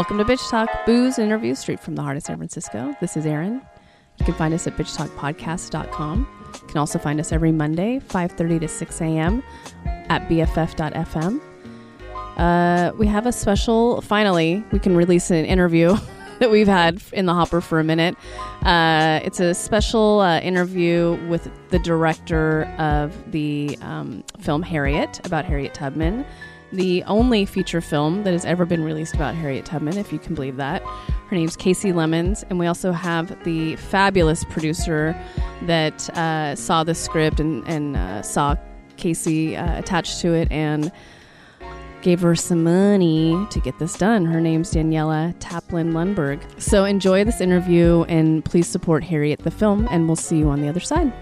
Welcome to Bitch Talk, booze and interviews straight from the heart of San Francisco. This is Erin. You can find us at BitchTalkPodcast.com. You can also find us every Monday, 5:30 to 6 a.m. at BFF.FM. We have a special, finally, we can release an interview that we've had in the hopper for a minute. It's a special interview with the director of the film Harriet, about Harriet Tubman. The only feature film that has ever been released about Harriet Tubman, if you can believe that. Her name's Kasi Lemmons, and we also have the fabulous producer that saw the script and saw Kasi attached to it and gave her some money to get this done. Her name's Daniela Taplin Lundberg. So enjoy this interview, and please support Harriet the film, and we'll see you on the other side.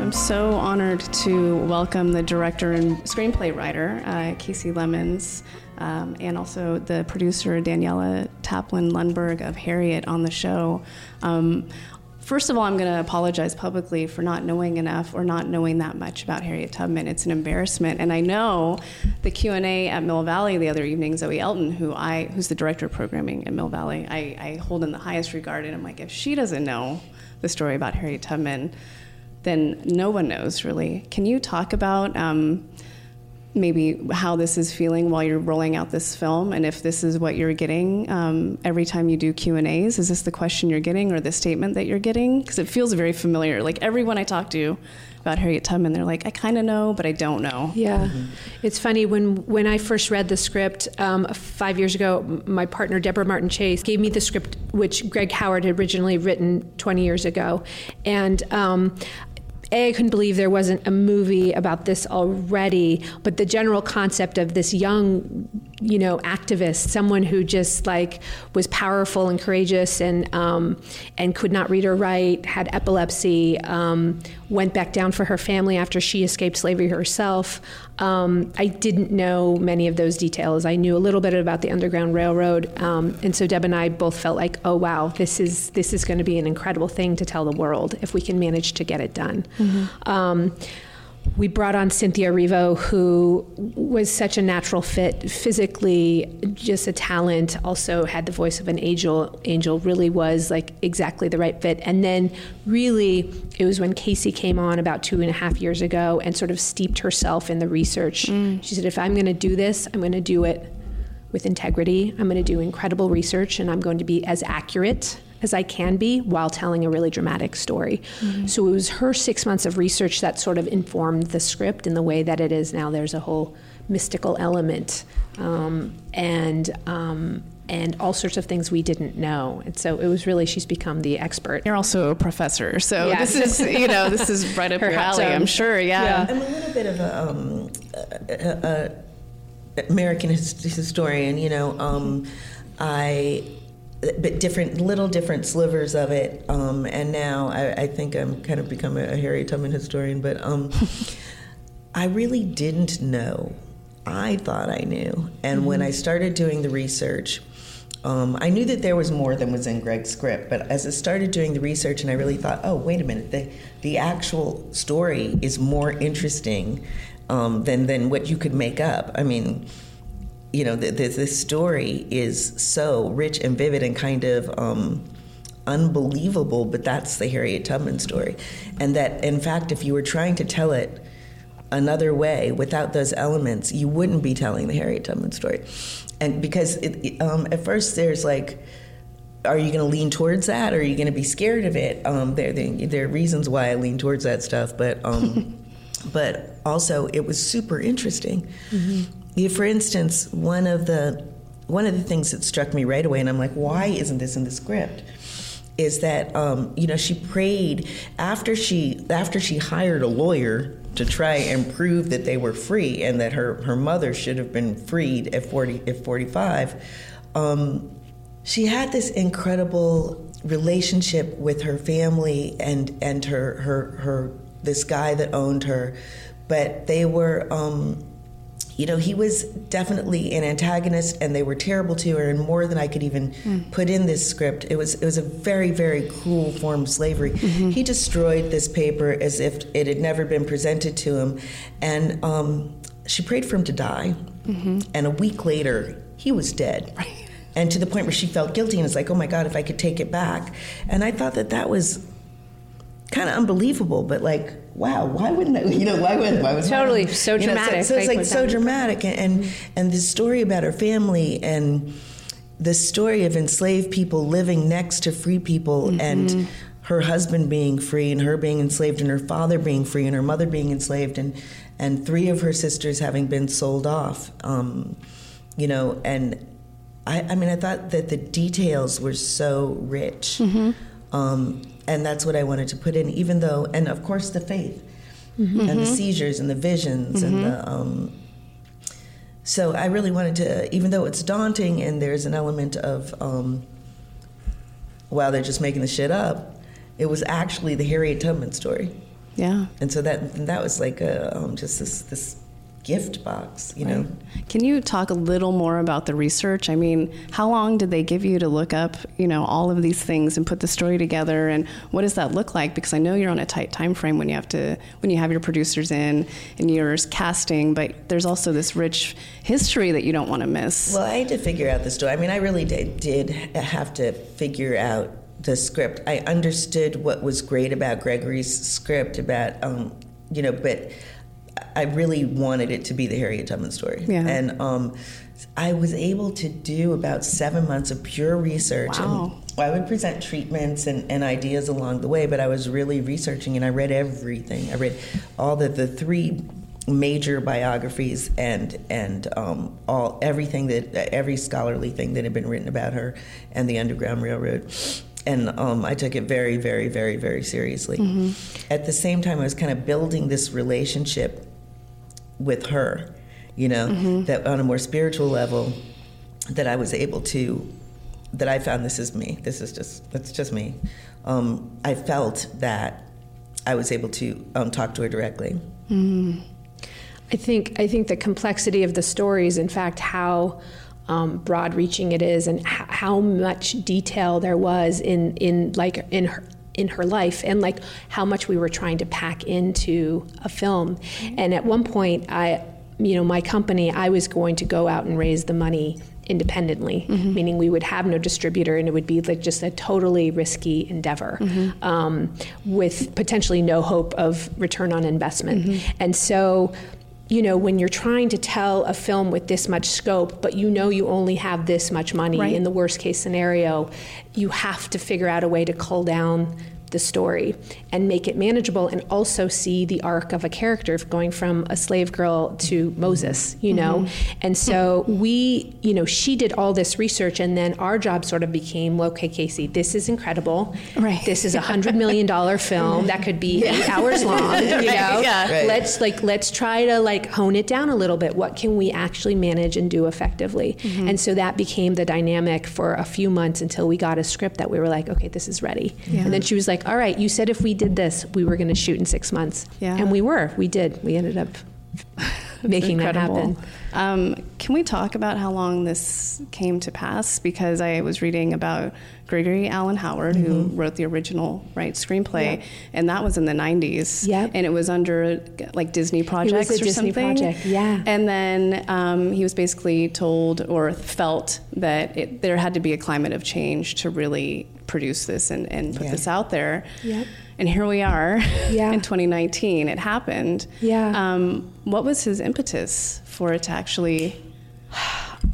I'm so honored to welcome the director and screenplay writer, Kasi Lemmons, and also the producer, Daniela Taplin Lundberg of Harriet, on the show. First of all, I'm going to apologize publicly for not knowing enough or not knowing that much about Harriet Tubman. It's an embarrassment. And I know the Q&A at Mill Valley the other evening, Zoe Elton, who's the director of programming at Mill Valley, I hold in the highest regard. And I'm like, if she doesn't know the story about Harriet Tubman, then no one knows, really. Can you talk about maybe how this is feeling while you're rolling out this film, and if this is what you're getting every time you do Q&As? Is this the question you're getting or the statement that you're getting? Because it feels very familiar. Like, everyone I talk to about Harriet Tubman, they're like, I kind of know, but I don't know. Yeah. Mm-hmm. It's funny, when I first read the script 5 years ago, my partner, Deborah Martin Chase, gave me the script, which Greg Howard had originally written 20 years ago. And I couldn't believe there wasn't a movie about this already, but the general concept of this young, activist, someone who just was powerful and courageous and could not read or write, had epilepsy, went back down for her family after she escaped slavery herself. I didn't know many of those details. I knew a little bit about the Underground Railroad, and so Deb and I both felt like, oh wow, this is going to be an incredible thing to tell the world if we can manage to get it done. Mm-hmm. We brought on Cynthia Erivo, who was such a natural fit, physically just a talent, also had the voice of an angel. Angel really was exactly the right fit. And then really it was when Kasi came on about 2.5 years ago and sort of steeped herself in the research. Mm. She said, if I'm going to do this, I'm going to do it with integrity. I'm going to do incredible research, and I'm going to be as accurate as I can be while telling a really dramatic story. Mm-hmm. So it was her 6 months of research that sort of informed the script in the way that it is now. There's a whole mystical element and all sorts of things we didn't know. And so it was really, she's become the expert. You're also a professor, so yes. This is, this is right up her alley, I'm sure, yeah. I'm a little bit of a American historian, but different slivers of it, and now I think I'm kind of become a Harriet Tubman historian, but I really didn't know. I thought I knew, and when I started doing the research, I knew that there was more than was in Greg's script, but as I started doing the research and I really thought, oh, wait a minute, the actual story is more interesting than what you could make up. I mean, this story is so rich and vivid and kind of unbelievable, but that's the Harriet Tubman story. And that, in fact, if you were trying to tell it another way without those elements, you wouldn't be telling the Harriet Tubman story. And because at first there's are you going to lean towards that, or are you going to be scared of it? There are reasons why I lean towards that stuff, but, but also it was super interesting. Mm-hmm. For instance, one of the things that struck me right away, and I'm like, why isn't this in the script? Is that she prayed after she hired a lawyer to try and prove that they were free and that her mother should have been freed at 45. She had this incredible relationship with her family and her this guy that owned her, but they were. He was definitely an antagonist, and they were terrible to her, and more than I could even put in this script. It was a very, very cruel form of slavery. Mm-hmm. He destroyed this paper as if it had never been presented to him, and she prayed for him to die, mm-hmm. and a week later, he was dead. Right. And to the point where she felt guilty and was like, oh my God, if I could take it back. And I thought that that was kind of unbelievable, but like, wow, why wouldn't I, you know, why was totally, so dramatic. So it's like so dramatic, and the story about her family and the story of enslaved people living next to free people, mm-hmm. and her husband being free and her being enslaved and her father being free and her mother being enslaved and three of her sisters having been sold off, you know, and I mean, I thought that the details were so rich, mm-hmm. And that's what I wanted to put in, even though, and of course the faith, mm-hmm. and the seizures and the visions, mm-hmm. and the, so I really wanted to, even though it's daunting and there's an element of, wow, they're just making the shit up, it was actually the Harriet Tubman story. Yeah. And so that was like a, just this gift box, you know. Can you talk a little more about the research? I mean, how long did they give you to look up, you know, all of these things and put the story together, and what does that look like? Because I know you're on a tight time frame when you have to, when you have your producers in and you're casting, but there's also this rich history that you don't want to miss. Well, I had to figure out the story. I mean, I really did have to figure out the script. I understood what was great about Gregory's script about, you know, but I really wanted it to be the Harriet Tubman story. Yeah. And I was able to do about 7 months of pure research. Wow. And I would present treatments and ideas along the way, but I was really researching, and I read everything. I read all the three major biographies and all everything that every scholarly thing that had been written about her and the Underground Railroad. And I took it very, very, very, very seriously. Mm-hmm. At the same time, I was kind of building this relationship with her, you know, mm-hmm. that on a more spiritual level, that I was able to, that I found this is me. This is just, that's just me. I felt that I was able to talk to her directly. Mm-hmm. I think the complexity of the story is, in fact, how broad-reaching it is, and how much detail there was in her life, and like how much we were trying to pack into a film. Mm-hmm. And at one point, my company, I was going to go out and raise the money independently, mm-hmm. meaning we would have no distributor, and it would be like just a totally risky endeavor, mm-hmm. With potentially no hope of return on investment, mm-hmm. and so. You know, when you're trying to tell a film with this much scope, but you know you only have this much money, right. in the worst case scenario, you have to figure out a way to cull down the story and make it manageable, and also see the arc of a character going from a slave girl to Moses, you know? Mm-hmm. And so we, you know, she did all this research, and then our job sort of became, well, okay, Casey, this is incredible. Right. This is $100 million film that could be 8 hours long, you know? Yeah. Right. Let's try to like hone it down a little bit. What can we actually manage and do effectively? Mm-hmm. And so that became the dynamic for a few months until we got a script that we were like, okay, this is ready. Yeah. And then she was like, all right, you said if we did this, we were going to shoot in 6 months. Yeah. And we were. We did. We ended up making that happen. Can we talk about how long this came to pass? Because I was reading about Gregory Allen Howard, mm-hmm. who wrote the original screenplay, yeah. and that was in the 90s. Yep. And it was under like Disney projects or Disney something. Project, yeah. And then he was basically told or felt that there had to be a climate of change to really produce this and put yeah. this out there. Yep. And here we are yeah. in 2019. It happened. Yeah. What was his impetus for it to actually?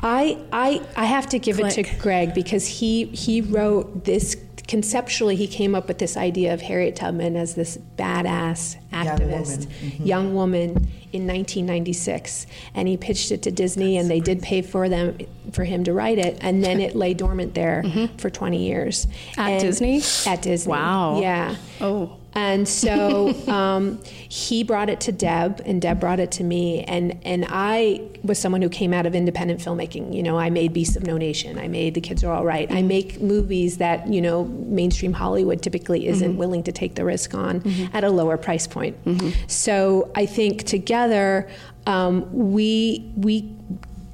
I have to give it to Greg, because he wrote this conceptually. He came up with this idea of Harriet Tubman as this badass activist, young woman in 1996, and he pitched it to Disney, and they did pay for him to write it, and then it lay dormant there mm-hmm. for 20 years at Disney. Wow. Yeah. Oh. And so he brought it to Deb, and Deb brought it to me, and I was someone who came out of independent filmmaking. You know, I made Beasts of No Nation. I made The Kids Are All Right. Mm-hmm. I make movies that, you know, mainstream Hollywood typically isn't mm-hmm. willing to take the risk on mm-hmm. at a lower price point. Mm-hmm. So I think together we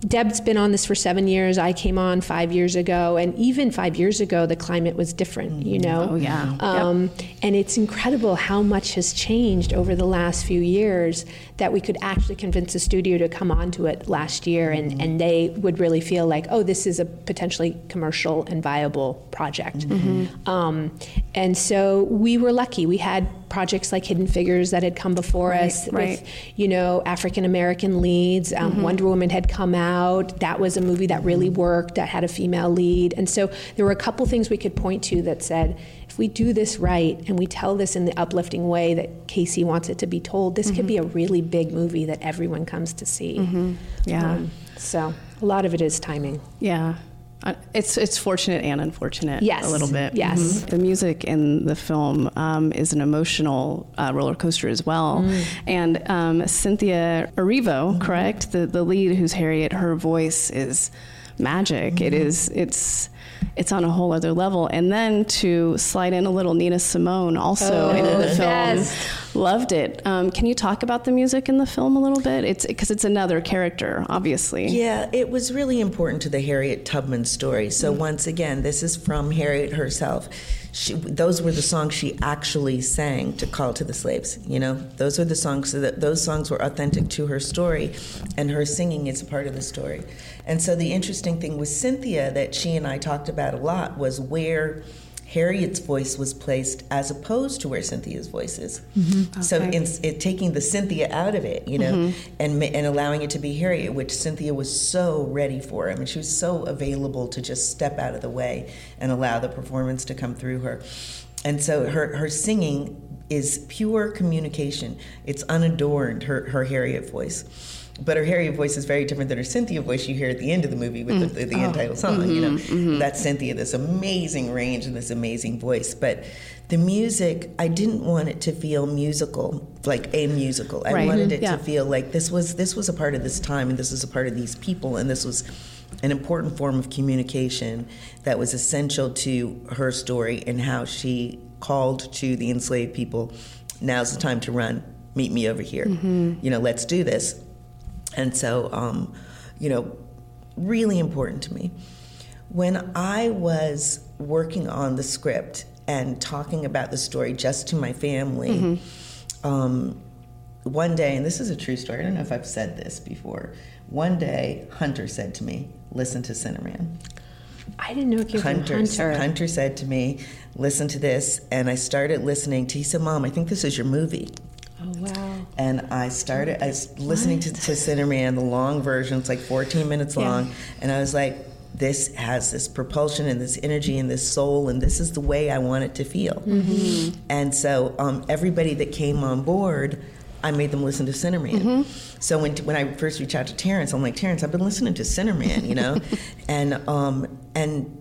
Deb's been on this for 7 years. I came on 5 years ago. And even 5 years ago, the climate was different, you know? Oh, yeah. Yep. And it's incredible how much has changed over the last few years that we could actually convince a studio to come onto it last year. And they would really feel like, oh, this is a potentially commercial and viable project. Mm-hmm. And so we were lucky. We had projects like Hidden Figures that had come before us with, you know, African-American leads. Wonder Woman had come out. That was a movie that really worked, that had a female lead. And so there were a couple things we could point to that said, if we do this right and we tell this in the uplifting way that Kasi wants it to be told, this could be a really big movie that everyone comes to see. So a lot of it is timing. Yeah. It's fortunate and unfortunate a little bit. Yes. Mm-hmm. The music in the film is an emotional roller coaster as well. And Cynthia Erivo, correct? The lead, who's Harriet, her voice is magic. It's on a whole other level. And then to slide in a little Nina Simone also into the film. Yes. Loved it. Can you talk about the music in the film a little bit? It's because it's another character, obviously. Yeah, it was really important to the Harriet Tubman story. So once again, this is from Harriet herself. Those were the songs she actually sang to Call to the Slaves. You know, those were the songs. So that those songs were authentic to her story, and her singing is a part of the story. And so the interesting thing with Cynthia that she and I talked about a lot was where Harriet's voice was placed as opposed to where Cynthia's voice is. So in taking the Cynthia out of it, you know, and allowing it to be Harriet, which Cynthia was so ready for. I mean, she was so available to just step out of the way and allow the performance to come through her. And so her singing is pure communication. It's unadorned, her Harriet voice. But her Harriet voice is very different than her Cynthia voice you hear at the end of the movie with the end title song, you know. That's Cynthia, this amazing range and this amazing voice. But the music, I didn't want it to feel musical, like a musical. I wanted it to feel like this was a part of this time, and this was a part of these people, and this was an important form of communication that was essential to her story and how she called to the enslaved people, now's the time to run, meet me over here. You know, let's do this. And so, you know, really important to me. When I was working on the script and talking about the story just to my family, one day, and this is a true story, I don't know if I've said this before, one day Hunter said to me, listen to Sinnerman. I didn't know if you were Hunter. Hunter said to me, listen to this, and I started listening to, he said, Mom, I think this is your movie. Oh, wow. And I was listening to Sinnerman, the long version, it's like 14 minutes long, and I was like, this has this propulsion and this energy and this soul, and this is the way I want it to feel. And so everybody that came on board, I made them listen to Sinnerman. So when I first reached out to Terrence, I'm like, Terrence, I've been listening to Sinnerman, you know? and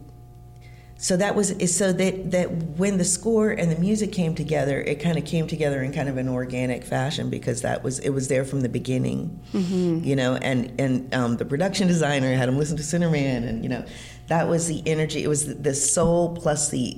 so that was so that when the score and the music came together, it kind of came together in kind of an organic fashion because it was there from the beginning, you know. And the production designer had him listen to Sinnerman, and you know, that was the energy. It was the soul plus the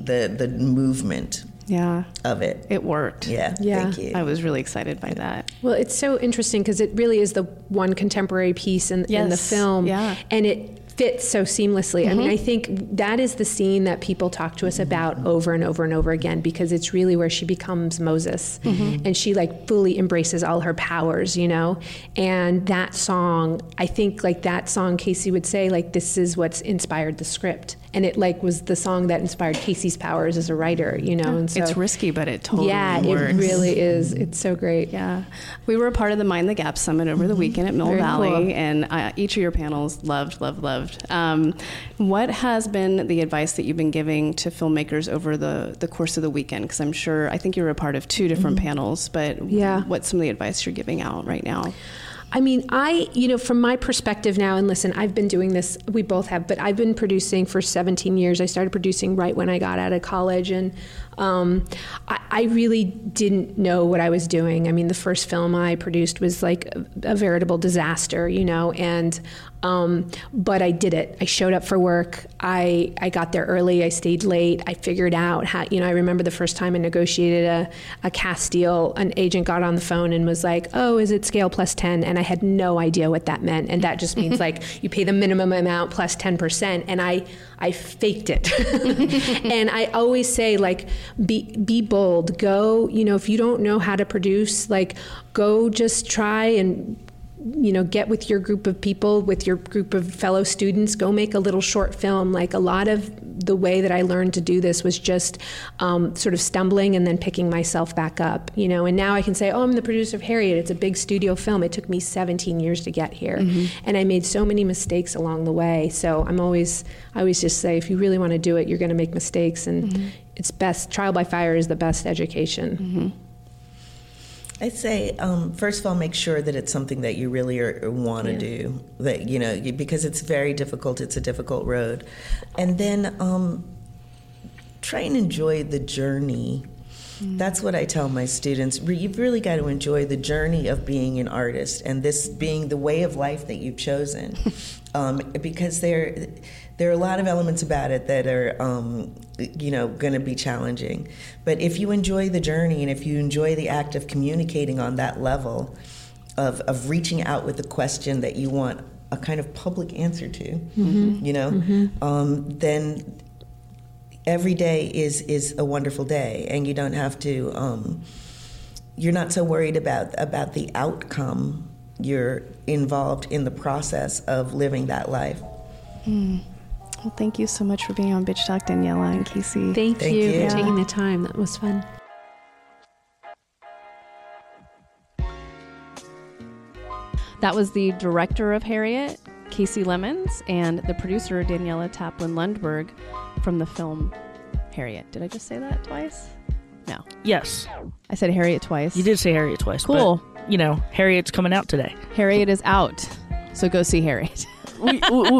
movement. Yeah. Of it. It worked. Yeah. Thank you. I was really excited by that. Well, it's so interesting because it really is the one contemporary piece in the film. Yeah. And it fits so seamlessly. I mean, I think that is the scene that people talk to us about over and over and over again because it's really where she becomes Moses and she like fully embraces all her powers, you know? And that song, I think like that song, Kasi would say like, this is what's inspired the script. And it like was the song that inspired Kasi's powers as a writer, you know. And so, it's risky, but it totally works. It really is. It's so great. Yeah, we were a part of the Mind the Gap Summit over the weekend at Mill Valley, and each of your panels loved. What has been the advice that you've been giving to filmmakers over the course of the weekend? Because I think you were a part of two different panels, but what's some of the advice you're giving out right now? I mean, from my perspective now, and listen, I've been doing this, we both have, but I've been producing for 17 years. I started producing right when I got out of college, and I really didn't know what I was doing. I mean, the first film I produced was like a veritable disaster, you know, and But I did it. I showed up for work. I got there early. I stayed late. I figured out how, you know, I remember the first time I negotiated a cast deal, an agent got on the phone and was like, oh, is it scale plus 10? And I had no idea what that meant. And that just means like you pay the minimum amount plus 10%. And I faked it. And I always say, like, be bold. Go, you know, if you don't know how to produce, like, go just try and, you know, get with your group of people, with your group of fellow students, go make a little short film. Like, a lot of the way that I learned to do this was just sort of stumbling and then picking myself back up, you know. And now I can say, oh, I'm the producer of Harriet. It's a big studio film. It took me 17 years to get here. Mm-hmm. And I made so many mistakes along the way. So I always just say, if you really want to do it, you're going to make mistakes. And mm-hmm. It's best, trial by fire is the best education. Mm-hmm. I'd say, first of all, make sure that it's something that you really want to do, that, you know, because it's very difficult. It's a difficult road. And then try and enjoy the journey. Mm-hmm. That's what I tell my students. You've really got to enjoy the journey of being an artist and this being the way of life that you've chosen, because there are a lot of elements about it that are, you know, going to be challenging. But if you enjoy the journey and if you enjoy the act of communicating on that level of reaching out with a question that you want a kind of public answer to, mm-hmm. you know, mm-hmm. Then every day is a wonderful day, and you don't have to, you're not so worried about the outcome. You're involved in the process of living that life. Mm. Well, thank you so much for being on Bitch Talk, Daniela and Kasi. Thank you for taking the time. That was fun. That was the director of Harriet, Kasi Lemmons, and the producer, Daniela Taplin Lundberg, from the film Harriet. Did I just say that twice? No. Yes. I said Harriet twice. You did say Harriet twice. Cool. But, you know, Harriet's coming out today. Harriet is out, so go see Harriet.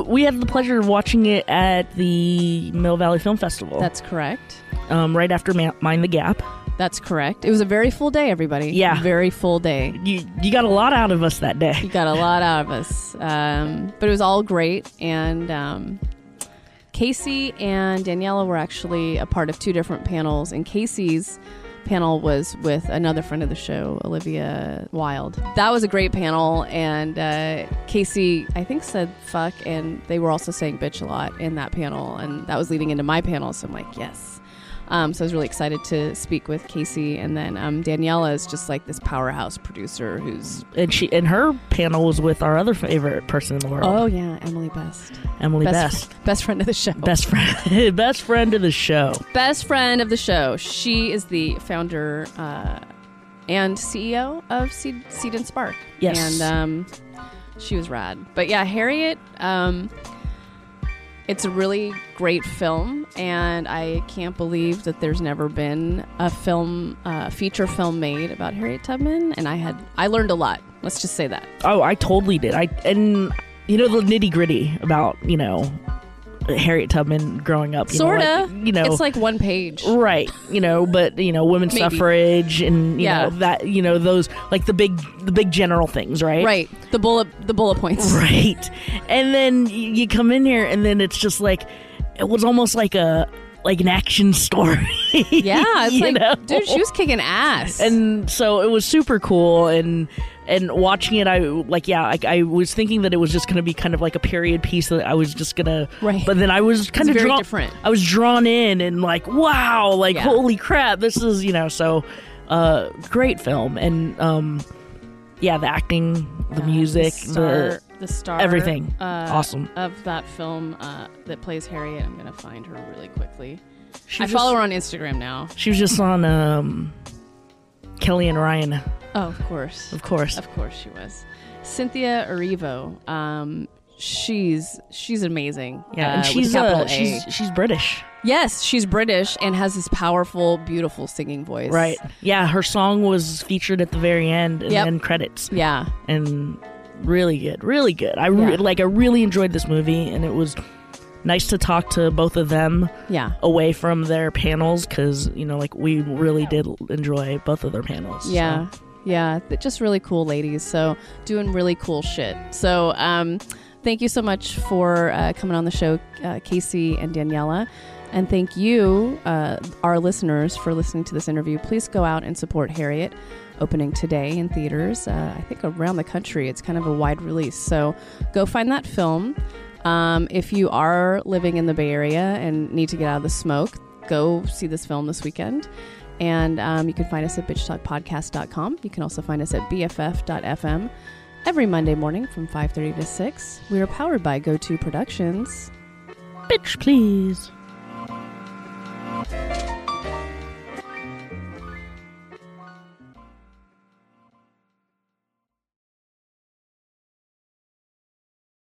we had the pleasure of watching it at the Mill Valley Film Festival. That's correct. Right after Mind the Gap. That's correct. It was a very full day, everybody. Yeah. Very full day. You got a lot out of us that day. You got a lot out of us. But it was all great. And Kasi and Daniela were actually a part of two different panels. And Kasi's panel was with another friend of the show, Olivia Wilde. That was a great panel, and Kasi, I think, said fuck, and they were also saying bitch a lot in that panel, and that was leading into my panel, so I'm like, yes. So I was really excited to speak with Kasi, and then Daniela is just like this powerhouse producer who's... And her panel was with our other favorite person in the world. Oh, yeah, Emily Best. Best friend of the show. Best friend of the show. She is the founder and CEO of Seed and Spark. Yes. And she was rad. But yeah, Harriet... it's a really great film, and I can't believe that there's never been a film, feature film made about Harriet Tubman. And I learned a lot. Let's just say that. Oh, I totally did. And you know, the nitty gritty about, you know, Harriet Tubman growing up. Sorta. Like, you know, it's like one page. Right. You know, but you know, women's suffrage and you know that, you know, those like the big general things, right? Right. The bullet points. Right. And then you come in here, and then it's just like, it was almost like an action story. Yeah, it's like, know? Dude, she was kicking ass. And so it was super cool, and watching it, I was thinking that it was just going to be kind of like a period piece that I was just going to. But then I was kind of drawn. Different. I was drawn in and like, wow, like holy crap, this is, you know, so great film, and the acting, the music, the star, everything, awesome of that film that plays Harriet. I'm gonna find her really quickly. I follow her on Instagram now. She was just on Kelly and Ryan. Oh, of course, she was. Cynthia Erivo. She's amazing. Yeah, and she's British. Yes, she's British and has this powerful, beautiful singing voice. Right. Yeah, her song was featured at the very end and then credits. Yeah, and really good. I really enjoyed this movie, and it was nice to talk to both of them. Yeah. Away from their panels, because you know, like, we really did enjoy both of their panels. Yeah, so. Yeah, just really cool ladies. So doing really cool shit. So thank you so much for coming on the show, Kasi and Daniela. And thank you, our listeners, for listening to this interview. Please go out and support Harriet, opening today in theaters, I think around the country. It's kind of a wide release. So go find that film. If you are living in the Bay Area and need to get out of the smoke, go see this film this weekend. And you can find us at BitchTalkPodcast.com. You can also find us at BFF.FM every Monday morning from 5:30 to 6. We are powered by Go-To Productions. Bitch, please.